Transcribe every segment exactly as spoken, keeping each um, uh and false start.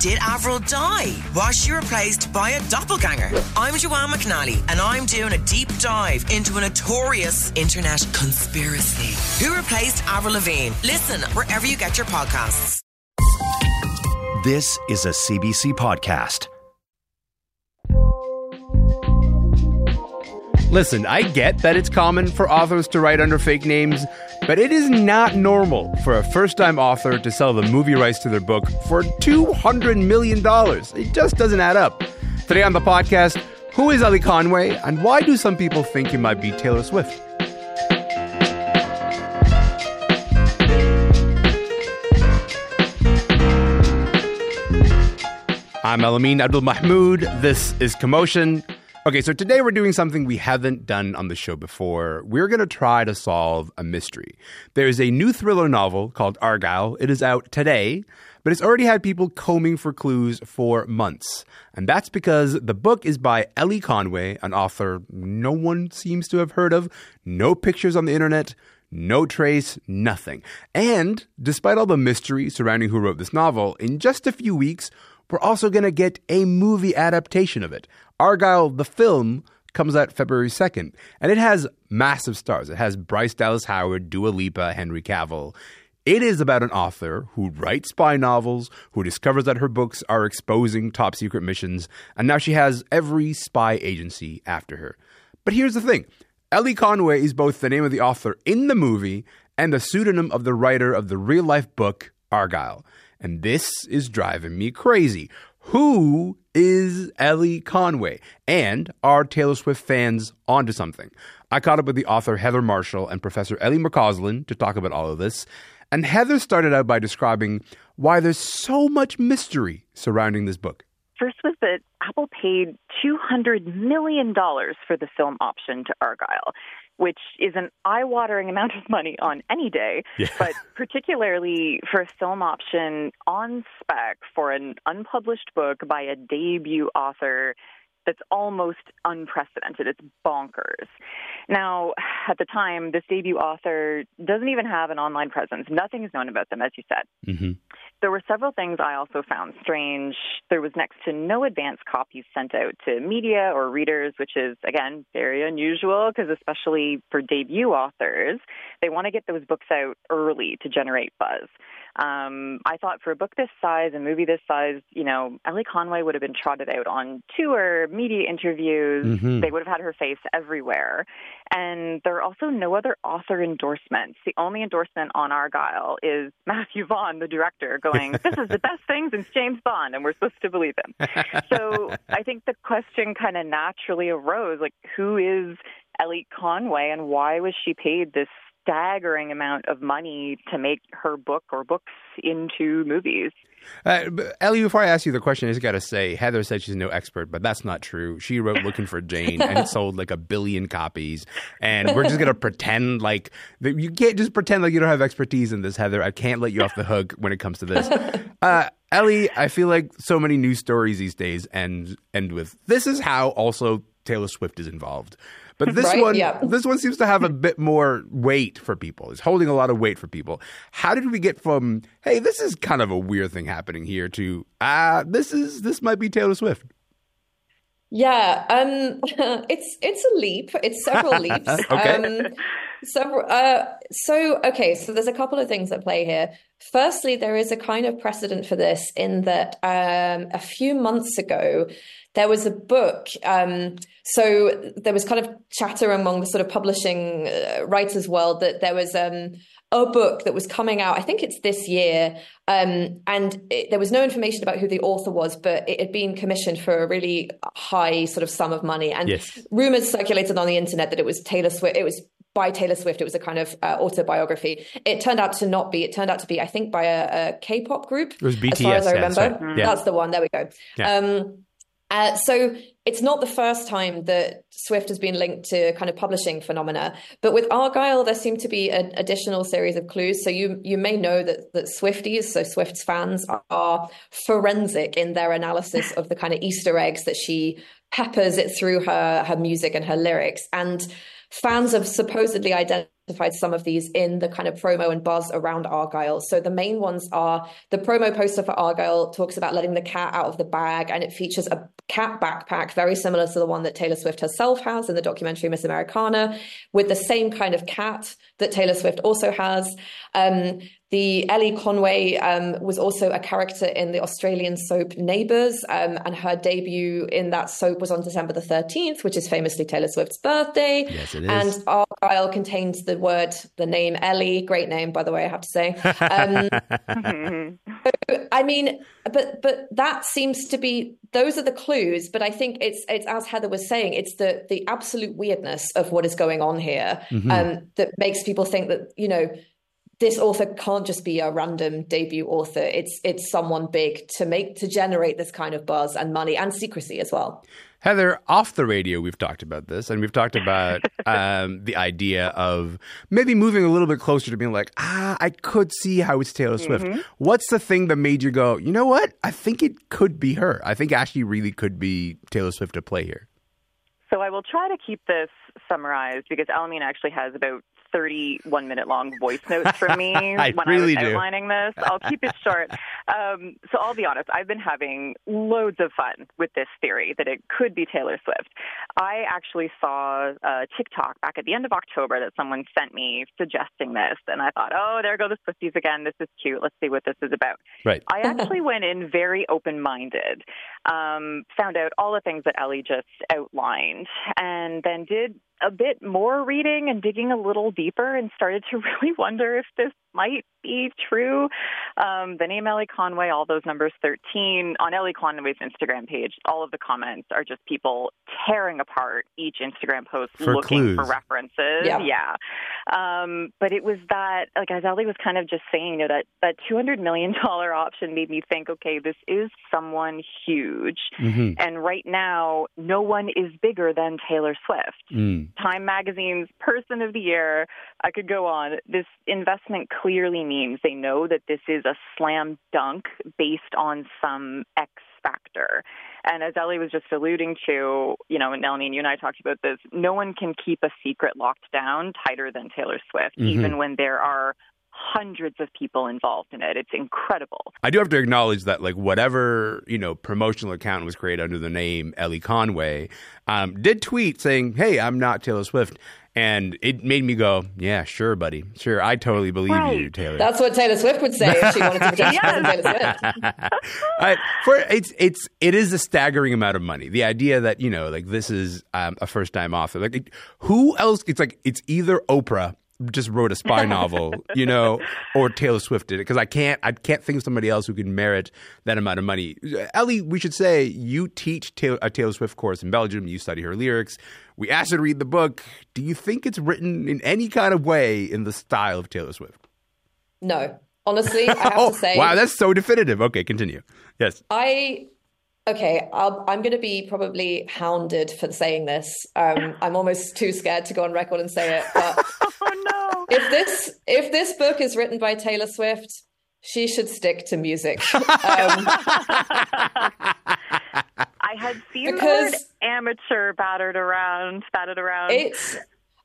Did Avril die? Was she replaced by a doppelganger? I'm Joanne McNally, and I'm doing a deep dive into a notorious internet conspiracy. Who replaced Avril Lavigne? Listen wherever you get your podcasts. This is a C B C podcast. Listen, I get that it's common for authors to write under fake names, but it is not normal for a first-time author to sell the movie rights to their book for two hundred million dollars. It just doesn't add up. Today on the podcast, who is Elly Conway, and why do some people think he might be Taylor Swift? I'm Elamin Abdelmahmoud. This is Commotion. Okay, so today we're doing something we haven't done on the show before. We're going to try to solve a mystery. There is a new thriller novel called Argylle. It is out today, but it's already had people combing for clues for months. And that's because the book is by Elly Conway, an author no one seems to have heard of, no pictures on the internet, no trace, nothing. And despite all the mystery surrounding who wrote this novel, in just a few weeks, we're also going to get a movie adaptation of it. Argylle, the film, comes out February second, and it has massive stars. It has Bryce Dallas Howard, Dua Lipa, Henry Cavill. It is about an author who writes spy novels, who discovers that her books are exposing top-secret missions, and now she has every spy agency after her. But here's the thing. Elly Conway is both the name of the author in the movie and the pseudonym of the writer of the real-life book, Argylle. And this is driving me crazy. Who is Elly Conway? And are Taylor Swift fans onto something? I caught up with the author Heather Marshall and Professor Elly McCausland to talk about all of this. And Heather started out by describing why there's so much mystery surrounding this book. First was that Apple paid two hundred million dollars for the film option to Argylle, which is an eye-watering amount of money on any day, yeah. But particularly for a film option on spec for an unpublished book by a debut author, that's almost unprecedented. It's bonkers. Now, at the time, this debut author doesn't even have an online presence. Nothing is known about them, as you said. Mm-hmm. There were several things I also found strange. There was next to no advance copies sent out to media or readers, which is, again, very unusual because especially for debut authors, they want to get those books out early to generate buzz. Um, I thought for a book this size, a movie this size, you know, Elly Conway would have been trotted out on tour, media interviews. Mm-hmm. They would have had her face everywhere. And there are also no other author endorsements. The only endorsement on Argylle is Matthew Vaughn, the director, going, this is the best thing since James Bond, and we're supposed to believe him. So I think the question kind of naturally arose, like, who is Elly Conway and why was she paid this staggering amount of money to make her book or books into movies? Uh, Elly, before I ask you the question, I just got to say, Heather said she's no expert, but that's not true. She wrote Looking for Jane and it sold like a billion copies. And we're just going to pretend like that. You can't just pretend like you don't have expertise in this, Heather. I can't let you off the hook when it comes to this. Uh, Elly, I feel like so many news stories these days end, end with, this is how also Taylor Swift is involved. But this right? one yeah. this one seems to have a bit more weight for people. It's holding a lot of weight for people. How did we get from, hey, this is kind of a weird thing happening here to, ah, uh, this is this might be Taylor Swift? Yeah, um, it's it's a leap. It's several leaps. okay. Um, so, uh, so, okay, so there's a couple of things at play here. Firstly, there is a kind of precedent for this in that um, a few months ago, there was a book. Um, so there was kind of chatter among the sort of publishing uh, writers world that there was um, a book that was coming out. I think it's this year. Um, and it, there was no information about who the author was, but it had been commissioned for a really high sort of sum of money. And yes. rumors circulated on the internet that it was Taylor Swift. It was by Taylor Swift. It was a kind of uh, autobiography. It turned out to not be. It turned out to be, I think, by a, a K-pop group. It was B T S. As far as I remember. That's, right. yeah. That's the one. There we go. Yeah. Um Uh, so it's not the first time that Swift has been linked to kind of publishing phenomena, but with Argylle, there seemed to be an additional series of clues. So you you may know that that Swifties, so Swift's fans, are forensic in their analysis of the kind of Easter eggs that she peppers it through her, her music and her lyrics. And fans have supposedly identified some of these in the kind of promo and buzz around Argylle. So the main ones are the promo poster for Argylle talks about letting the cat out of the bag, and it features a cat backpack very similar to the one that Taylor Swift herself has in the documentary Miss Americana, with the same kind of cat that Taylor Swift also has. Um, the Elly Conway um, was also a character in the Australian soap Neighbours, um, and her debut in that soap was on December the thirteenth, which is famously Taylor Swift's birthday. Yes, it is. And Argylle contains the word, the name Elly. Great name, by the way, I have to say. Um, so, I mean, but but that seems to be, those are the clues. But I think it's, it's as Heather was saying, it's the, the absolute weirdness of what is going on here, mm-hmm. um, that makes people think that, you know, this author can't just be a random debut author. It's it's someone big to make to generate this kind of buzz and money and secrecy as well. Heather, off the radio, we've talked about this, and we've talked about um, the idea of maybe moving a little bit closer to being like, ah, I could see how it's Taylor Swift. Mm-hmm. What's the thing that made you go, you know what? I think it could be her. I think actually really could be Taylor Swift at play here. So I will try to keep this summarized because Elamin actually has about thirty-one minute long voice notes from me I when really I was outlining do. this. I'll keep it short. Um, so I'll be honest, I've been having loads of fun with this theory that it could be Taylor Swift. I actually saw a TikTok back at the end of October that someone sent me suggesting this, and I thought, oh, there go the Swifties again. This is cute. Let's see what this is about. Right. I actually went in very open-minded, um, found out all the things that Elly just outlined, and then did a bit more reading and digging a little deeper and started to really wonder if this might be true. Um, the name Elly Conway, all those numbers thirteen, on Elly Conway's Instagram page, all of the comments are just people tearing apart each Instagram post for looking clues. for references. Yeah. yeah. Um, but it was that, like as Elly was kind of just saying, you know, that, that two hundred million dollars option made me think, okay, this is someone huge. Mm-hmm. And right now, no one is bigger than Taylor Swift. Mm. Time Magazine's Person of the Year. I could go on. This investment clearly means they know that this is a slam dunk based on some X factor. And as Elly was just alluding to, you know, and Elamin, you and I talked about this, no one can keep a secret locked down tighter than Taylor Swift, mm-hmm. even when there are hundreds of people involved in it. It's incredible. I do have to acknowledge that, like, whatever, you know, promotional account was created under the name Elly Conway um, did tweet saying, hey, I'm not Taylor Swift. And it made me go, yeah, sure, buddy. Sure, I totally believe right. you, Taylor. That's what Taylor Swift would say if she wanted to be Taylor Swift. Right, for, it's, it's, it is a staggering amount of money. The idea that, you know, like, this is um, a first-time author. Like, it, who else? It's like, it's either Oprah just wrote a spy novel, you know, or Taylor Swift did it. Because I can't, I can't think of somebody else who can merit that amount of money. Elly, we should say you teach Taylor, a Taylor Swift course in Belgium. You study her lyrics. We asked you to read the book. Do you think it's written in any kind of way in the style of Taylor Swift? No, honestly, I have oh, to say. Wow, that's so definitive. Okay, continue. Yes, I. Okay, I'll, I'm going to be probably hounded for saying this. Um, I'm almost too scared to go on record and say it. But oh, no. if this if this book is written by Taylor Swift, she should stick to music. Um, I had seen the word amateur battered around, battered around. It's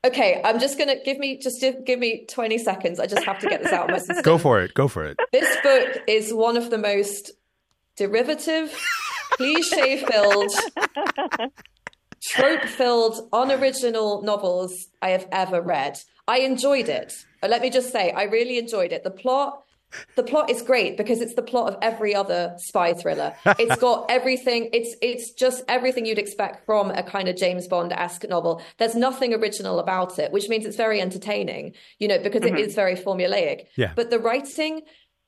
okay. I'm just going to give me just give me twenty seconds. I just have to get this out of my system. Go for it. Go for it. This book is one of the most derivative, cliche-filled, trope-filled, unoriginal novels I have ever read. I enjoyed it. But let me just say, I really enjoyed it. The plot, the plot is great because it's the plot of every other spy thriller. It's got everything. It's it's just everything you'd expect from a kind of James Bond-esque novel. There's nothing original about it, which means it's very entertaining, you know, because mm-hmm. it is very formulaic. Yeah. But the writing,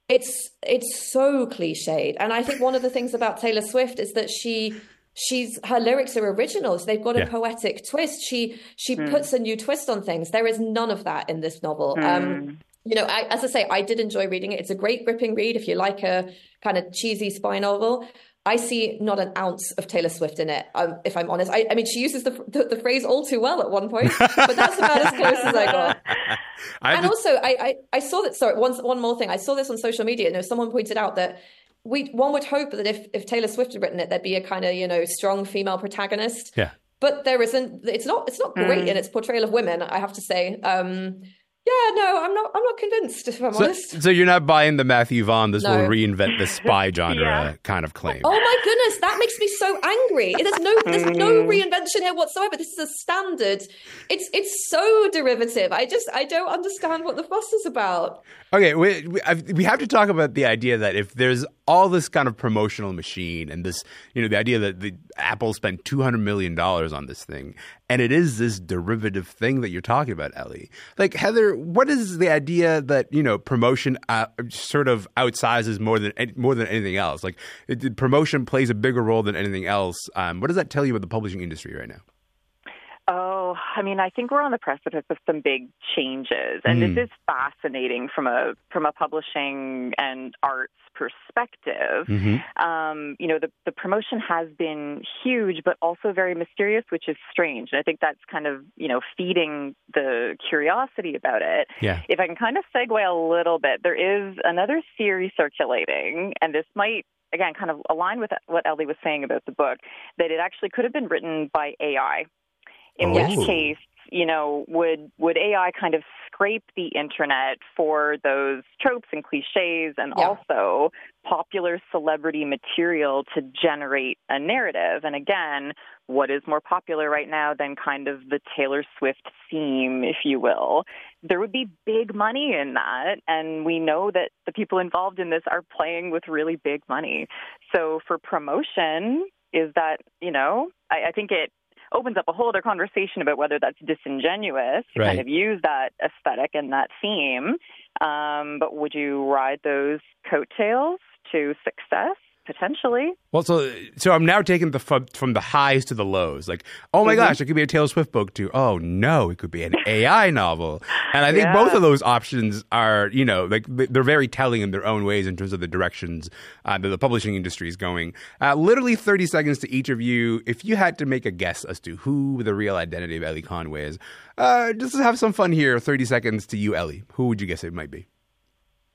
It's it's so cliched. And I think one of the things about Taylor Swift is that she she's her lyrics are original. So they've got yeah. a poetic twist. She she mm. puts a new twist on things. There is none of that in this novel. Mm. Um, you know, I, as I say, I did enjoy reading it. It's a great gripping read if you like a kind of cheesy spy novel. I see not an ounce of Taylor Swift in it, um, if I'm honest. I, I mean, she uses the, the the phrase all too well at one point, but that's about as close as I got. I and also, I, I, I saw that, sorry, one, one more thing. I saw this on social media, and someone pointed out that we one would hope that if, if Taylor Swift had written it, there'd be a kind of, you know, strong female protagonist. Yeah. But there isn't. It's not it's not great mm. in its portrayal of women, I have to say. Um Yeah, no, I'm not. I'm not convinced, if I'm so, honest. So you're not buying the Matthew Vaughn, this no. will reinvent the spy genre yeah. kind of claim. Oh my goodness, that makes me so angry. There's no, there's no reinvention here whatsoever. This is a standard. It's it's so derivative. I just, I don't understand what the fuss is about. Okay, we we, I've, we have to talk about the idea that if there's all this kind of promotional machine and this, you know, the idea that the Apple spent two hundred million dollars on this thing, and it is this derivative thing that you're talking about, Elly. Like, Heather, what is the idea that, you know, promotion uh, sort of outsizes more than more than anything else? Like, it, promotion plays a bigger role than anything else. Um, what does that tell you about the publishing industry right now? Oh, I mean, I think we're on the precipice of some big changes, and mm. this is fascinating from a from a publishing and arts perspective. Mm-hmm. Um, you know, the, the promotion has been huge, but also very mysterious, which is strange. And I think that's kind of, you know, feeding the curiosity about it. Yeah. If I can kind of segue a little bit, there is another theory circulating, and this might, again, kind of align with what Elly was saying about the book, that it actually could have been written by A I. In oh. which case, you know, would would A I kind of scrape the internet for those tropes and cliches and yeah. also popular celebrity material to generate a narrative? And again, what is more popular right now than kind of the Taylor Swift theme, if you will? There would be big money in that, and we know that the people involved in this are playing with really big money. So for promotion, is that, you know, I, I think it opens up a whole other conversation about whether that's disingenuous to right. kind of use that aesthetic and that theme. Um, but would you ride those coattails to success? Potentially. Well, so so I'm now taking the f- from the highs to the lows. Like, oh my mm-hmm. gosh, it could be a Taylor Swift book too. Oh no, it could be an A I novel. And I think yeah. both of those options are, you know, like they're very telling in their own ways in terms of the directions uh, that the publishing industry is going. Uh, literally thirty seconds to each of you. If you had to make a guess as to who the real identity of Elly Conway is, uh, just have some fun here. thirty seconds to you, Elly. Who would you guess it might be?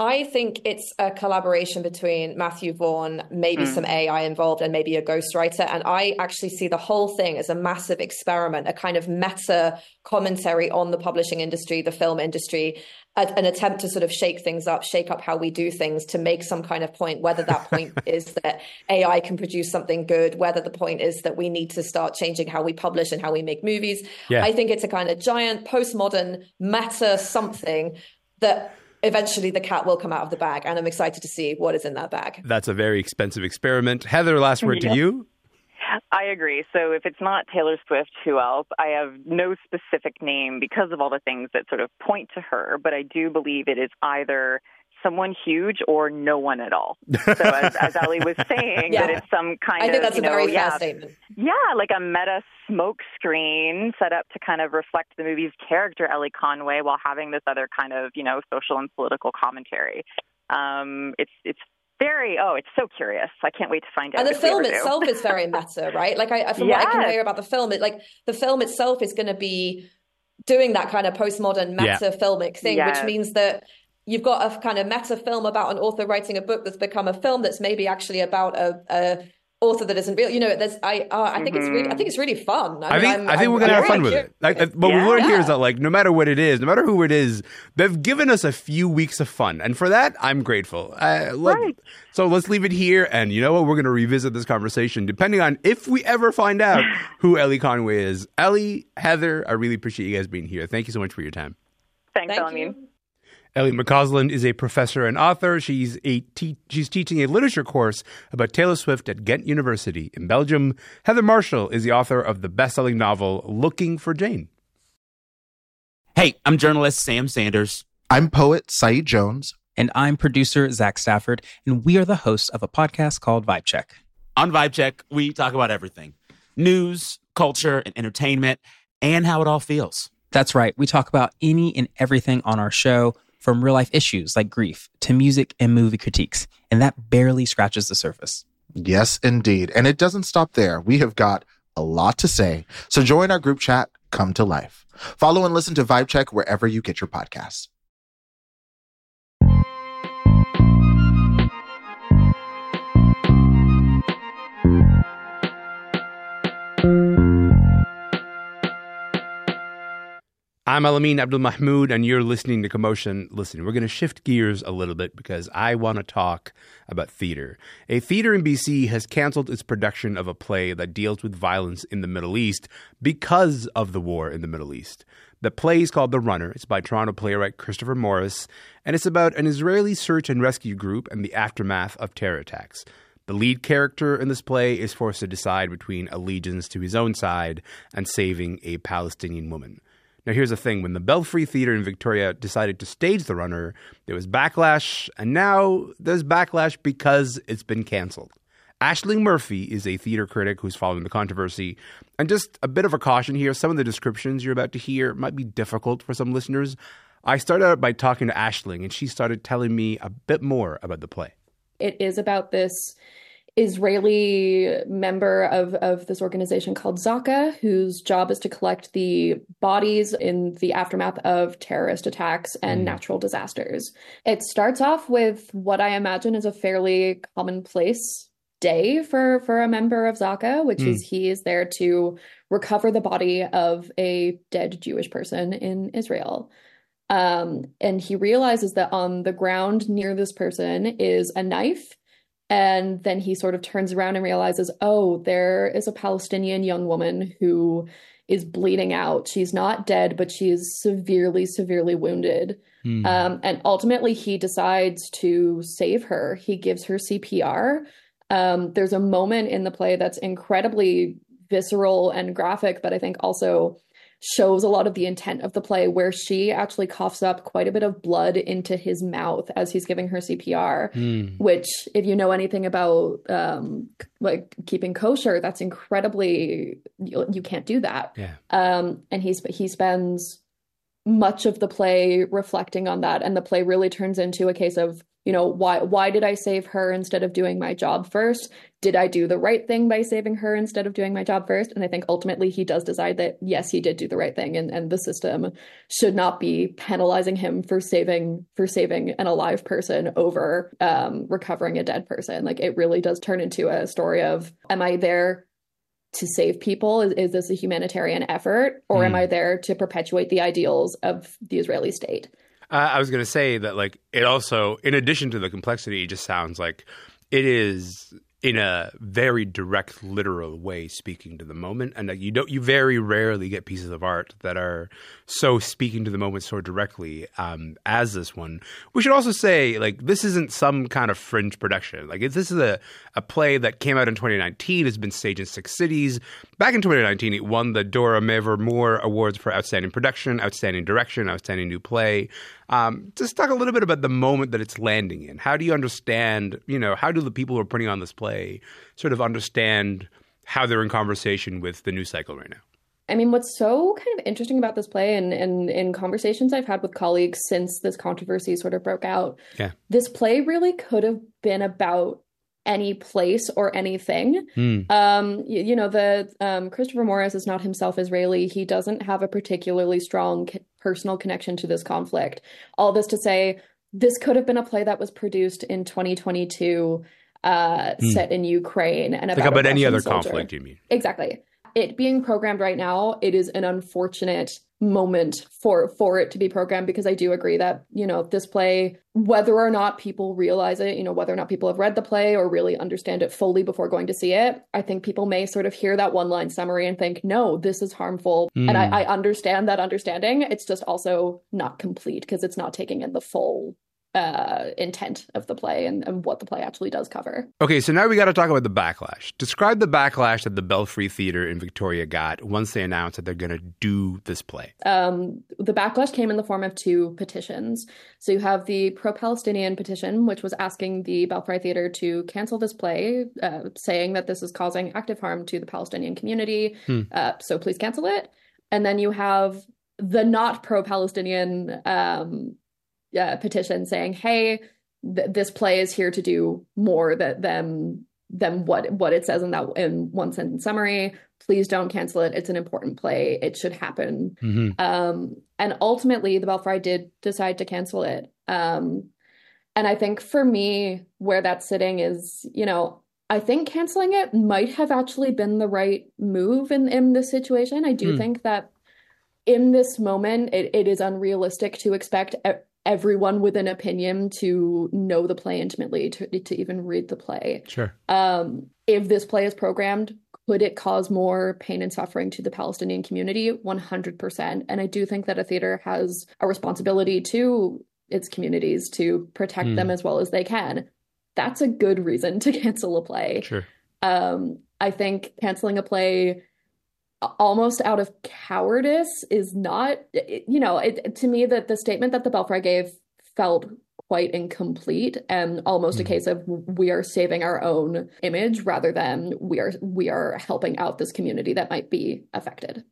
I think it's a collaboration between Matthew Vaughn, maybe mm. some A I involved, and maybe a ghostwriter. And I actually see the whole thing as a massive experiment, a kind of meta commentary on the publishing industry, the film industry, a, an attempt to sort of shake things up, shake up how we do things to make some kind of point, whether that point is that A I can produce something good, whether the point is that we need to start changing how we publish and how we make movies. Yeah. I think it's a kind of giant postmodern meta something that... eventually the cat will come out of the bag, and I'm excited to see what is in that bag. That's a very expensive experiment. Heather, last word yeah. to you. I agree. So if it's not Taylor Swift, who else? I have no specific name because of all the things that sort of point to her, but I do believe it is either someone huge or no one at all. So as, as Elly was saying, yeah. that it's some kind of, I think that's a know, very yeah, fair statement. Yeah, like a meta smoke screen set up to kind of reflect the movie's character, Elly Conway, while having this other kind of, you know, social and political commentary. Um, it's it's very, oh, it's so curious. I can't wait to find out. And the film itself is very meta, right? Like, I, from yes. what I can hear about the film, it, like the film itself is going to be doing that kind of postmodern meta filmic yeah. thing, yes. which means that you've got a kind of meta film about an author writing a book that's become a film that's maybe actually about a, a author that isn't real. You know, there's I uh, I think mm-hmm. it's really I think it's really fun. I, I mean, think I'm, I think I'm, we're gonna I'm have fun with it. Like, what yeah. we learned yeah. here is that, like, no matter what it is, no matter who it is, they've given us a few weeks of fun, and for that, I'm grateful. Uh, let, right. So let's leave it here, and you know what? We're gonna revisit this conversation depending on if we ever find out who Elly Conway is. Elly, Heather, I really appreciate you guys being here. Thank you so much for your time. Thanks, Thank Elamin. Elly McCausland is a professor and author. She's a te- she's teaching a literature course about Taylor Swift at Ghent University in Belgium. Heather Marshall is the author of the best-selling novel Looking for Jane. Hey, I'm journalist Sam Sanders. I'm poet Saeed Jones. And I'm producer Zach Stafford. And we are the hosts of a podcast called Vibe Check. On Vibe Check, we talk about everything. News, culture, and entertainment, and how it all feels. That's right. We talk about any and everything on our show, from real-life issues like grief to music and movie critiques, and that barely scratches the surface. Yes, indeed. And it doesn't stop there. We have got a lot to say. So join our group chat, Come to Life. Follow and listen to Vibe Check wherever you get your podcasts. I'm Elamin Abdelmahmoud, and you're listening to Commotion. Listen, we're going to shift gears a little bit because I want to talk about theater. A theater in B C has canceled its production of a play that deals with violence in the Middle East because of the war in the Middle East. The play is called The Runner. It's by Toronto playwright Christopher Morris, and it's about an Israeli search and rescue group and the aftermath of terror attacks. The lead character in this play is forced to decide between allegiance to his own side and saving a Palestinian woman. Now, here's the thing. When the Belfry Theatre in Victoria decided to stage The Runner, there was backlash, and now there's backlash because it's been cancelled. Aisling Murphy is a theatre critic who's following the controversy. And just a bit of a caution here. Some of the descriptions you're about to hear might be difficult for some listeners. I started out by talking to Aisling, and she started telling me a bit more about the play. It is about this Israeli member of, of this organization called Zaka, whose job is to collect the bodies in the aftermath of terrorist attacks and mm. natural disasters. It starts off with what I imagine is a fairly commonplace day for, for a member of Zaka, which mm. is he is there to recover the body of a dead Jewish person in Israel. Um, and he realizes that on the ground near this person is a knife. And then he sort of turns around and realizes, oh, there is a Palestinian young woman who is bleeding out. She's not dead, but she is severely, severely wounded. Mm. Um, and ultimately, he decides to save her. He gives her C P R. Um, there's a moment in the play that's incredibly visceral and graphic, but I think also shows a lot of the intent of the play, where she actually coughs up quite a bit of blood into his mouth as he's giving her C P R, mm. which, if you know anything about um, like keeping kosher, that's incredibly, you, you can't do that. Yeah. Um, and he's, he spends much of the play reflecting on that. And the play really turns into a case of, you know, why, why did I save her instead of doing my job first? Did I do the right thing by saving her instead of doing my job first? And I think ultimately he does decide that, yes, he did do the right thing. And, and the system should not be penalizing him for saving for saving an alive person over um, recovering a dead person. Like, it really does turn into a story of, am I there to save people? Is, is this a humanitarian effort? Or mm. am I there to perpetuate the ideals of the Israeli state? Uh, I was going to say that, like, it also, in addition to the complexity, it just sounds like it is, in a very direct, literal way, speaking to the moment. And like, you don't, you very rarely get pieces of art that are so speaking to the moment so directly um, as this one. We should also say, like, this isn't some kind of fringe production. Like, it's, this is a, a play that came out in twenty nineteen, has been staged in six cities. Back in twenty nineteen, it won the Dora Mever Moore Awards for Outstanding Production, Outstanding Direction, Outstanding New Play. Um, just talk a little bit about the moment that it's landing in. How do you understand, you know, how do the people who are putting on this play sort of understand how they're in conversation with the news cycle right now? I mean, what's so kind of interesting about this play, and in conversations I've had with colleagues since this controversy sort of broke out, yeah. this play really could have been about any place or anything. Mm. Um, you, you know, the um, Christopher Morris is not himself Israeli. He doesn't have a particularly strong c- personal connection to this conflict. All this to say, this could have been a play that was produced in twenty twenty-two, uh, mm. set in Ukraine. And about, like, about any other soldier. conflict, you mean? Exactly. It being programmed right now, it is an unfortunate moment for for it to be programmed, because I do agree that, you know, this play, whether or not people realize it, you know, whether or not people have read the play or really understand it fully before going to see it, I think people may sort of hear that one line summary and think, no, this is harmful. Mm. And I, I understand that understanding. It's just also not complete, because it's not taking in the full uh intent of the play and, and what the play actually does cover. Okay, so now we got to talk about the backlash. Describe the backlash that the Belfry Theatre in Victoria got once they announced that they're going to do this play. Um, the backlash came in the form of two petitions. So you have the pro-Palestinian petition, which was asking the Belfry Theatre to cancel this play, uh, saying that this is causing active harm to the Palestinian community. Hmm. Uh, so please cancel it. And then you have the not pro-Palestinian um Uh, petition saying, hey, th- this play is here to do more that than than what what it says in that in one sentence summary. Please don't cancel it. It's an important play. It should happen. Mm-hmm. Um, and ultimately, the Belfry did decide to cancel it. Um, and I think for me, where that's sitting is, you know, I think canceling it might have actually been the right move in, in this situation. I do mm. think that in this moment, it, it is unrealistic to expect everyone with an opinion to know the play intimately, to, to even read the play. Sure. Um, if this play is programmed, could it cause more pain and suffering to the Palestinian community? one hundred percent. And I do think that a theater has a responsibility to its communities to protect mm. them as well as they can. That's a good reason to cancel a play. Sure. Um, I think canceling a play almost out of cowardice is not, you know, it, to me that the statement that the Belfry gave felt quite incomplete and almost mm. a case of we are saving our own image rather than we are we are helping out this community that might be affected.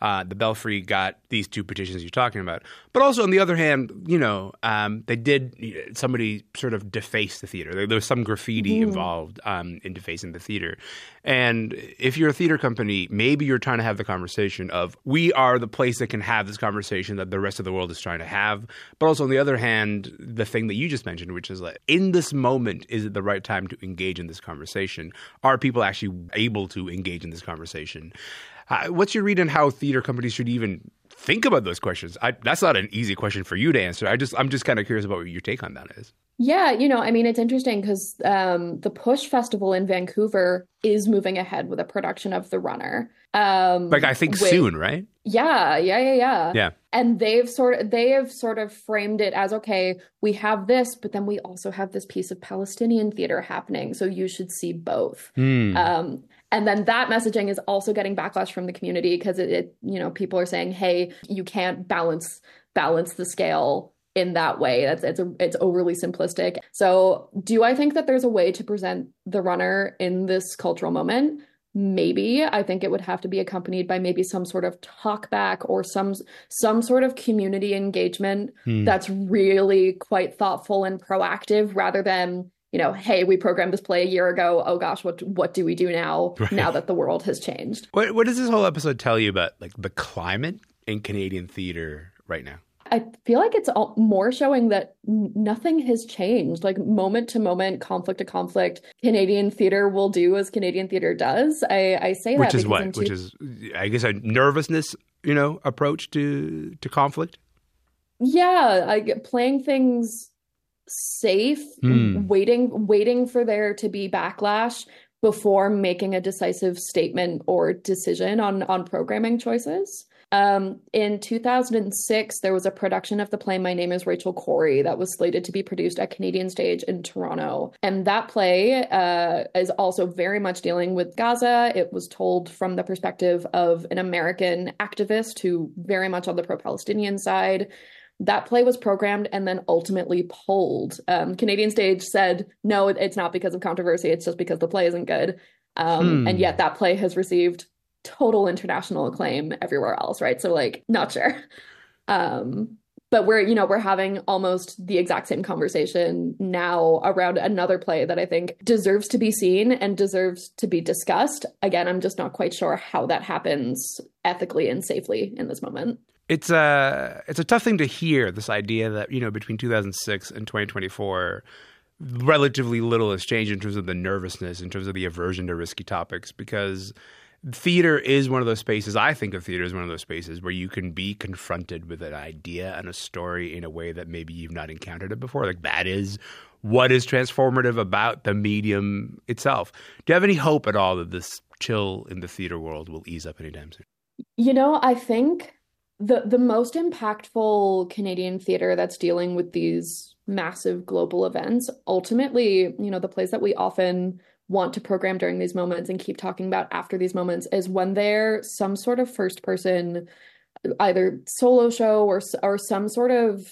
Uh, the Belfry got these two petitions you're talking about. But also, on the other hand, you know, um, they did – somebody sort of defaced the theater. There, there was some graffiti mm. involved um, in defacing the theater. And if you're a theater company, maybe you're trying to have the conversation of we are the place that can have this conversation that the rest of the world is trying to have. But also, on the other hand, the thing that you just mentioned, which is like in this moment, is it the right time to engage in this conversation? Are people actually able to engage in this conversation? Uh, what's your read on how theater companies should even think about those questions? I, that's not an easy question for you to answer. I just, I'm just kind of curious about what your take on that is. Yeah, you know, I mean, it's interesting because um, the Push Festival in Vancouver is moving ahead with a production of The Runner. Um, like I think with, soon, right? Yeah, yeah, yeah, yeah. Yeah. And they've sort of they have sort of framed it as, okay, we have this, but then we also have this piece of Palestinian theater happening, so you should see both. Mm. Um, and then that messaging is also getting backlash from the community because it, it, you know, people are saying, hey, you can't balance balance the scale in that way. That's it's a, it's overly simplistic. So do I think that there's a way to present The Runner in this cultural moment? Maybe. I think it would have to be accompanied by maybe some sort of talk back or some some sort of community engagement hmm. that's really quite thoughtful and proactive rather than, you know, hey, we programmed this play a year ago. Oh, gosh, what what do we do now, right. now that the world has changed? What, what does this whole episode tell you about, like, the climate in Canadian theater right now? I feel like it's all more showing that nothing has changed. Like moment to moment, conflict to conflict, Canadian theater will do as Canadian theater does. I, I say that. Which is what? Which is, I guess, a nervousness, you know, approach to, to conflict? Yeah. Like playing things safe, mm. waiting, waiting for there to be backlash before making a decisive statement or decision on, on programming choices. Um, in two thousand six, there was a production of the play My Name is Rachel Corrie that was slated to be produced at Canadian Stage in Toronto. And that play uh, is also very much dealing with Gaza. It was told from the perspective of an American activist who very much on the pro-Palestinian side. That play was programmed and then ultimately pulled. Um, Canadian Stage said, no, it's not because of controversy. It's just because the play isn't good. Um, hmm. And yet that play has received total international acclaim everywhere else, right? So like, not sure. Um, but we're, you know, we're having almost the exact same conversation now around another play that I think deserves to be seen and deserves to be discussed. Again, I'm just not quite sure how that happens ethically and safely in this moment. It's a, it's a tough thing to hear, this idea that, you know, between two thousand six and twenty twenty-four, relatively little has changed in terms of the nervousness, in terms of the aversion to risky topics, because theater is one of those spaces, I think of theater as one of those spaces where you can be confronted with an idea and a story in a way that maybe you've not encountered it before. Like that is what is transformative about the medium itself. Do you have any hope at all that this chill in the theater world will ease up anytime soon? You know, I think the the most impactful Canadian theater that's dealing with these massive global events, ultimately, you know, the plays that we often want to program during these moments and keep talking about after these moments is when they're some sort of first person, either solo show or or some sort of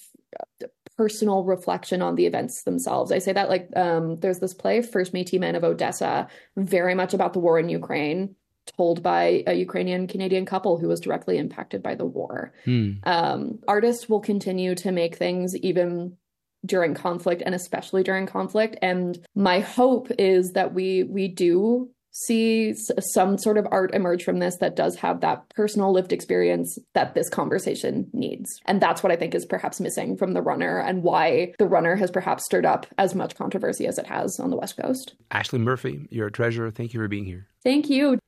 personal reflection on the events themselves. I say that like um, there's this play, First Métis Men of Odessa, very much about the war in Ukraine, told by a Ukrainian-Canadian couple who was directly impacted by the war. Hmm. Um, artists will continue to make things even during conflict, and especially during conflict. And my hope is that we we do see some sort of art emerge from this that does have that personal lived experience that this conversation needs. And that's what I think is perhaps missing from The Runner, and why The Runner has perhaps stirred up as much controversy as it has on the West Coast. Aisling Murphy, you're a treasure. Thank you for being here. Thank you.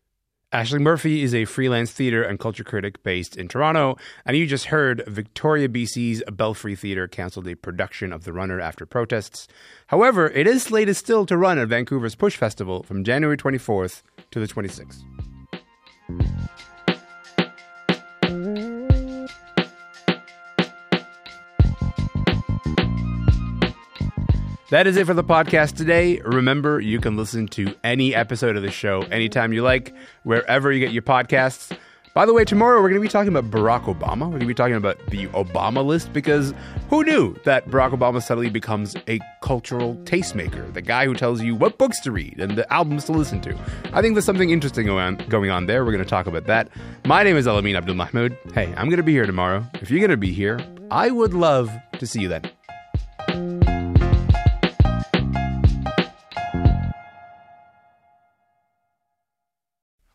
Aisling Murphy is a freelance theatre and culture critic based in Toronto, and you just heard Victoria, B C's Belfry Theatre cancelled a production of The Runner after protests. However, it is slated still to run at Vancouver's Push Festival from January twenty-fourth to the twenty-sixth. That is it for the podcast today. Remember, you can listen to any episode of the show anytime you like, wherever you get your podcasts. By the way, tomorrow we're going to be talking about Barack Obama. We're going to be talking about the Obama list, because who knew that Barack Obama suddenly becomes a cultural tastemaker, the guy who tells you what books to read and the albums to listen to. I think there's something interesting going on there. We're going to talk about that. My name is Elamin Abdelmahmoud. Hey, I'm going to be here tomorrow. If you're going to be here, I would love to see you then.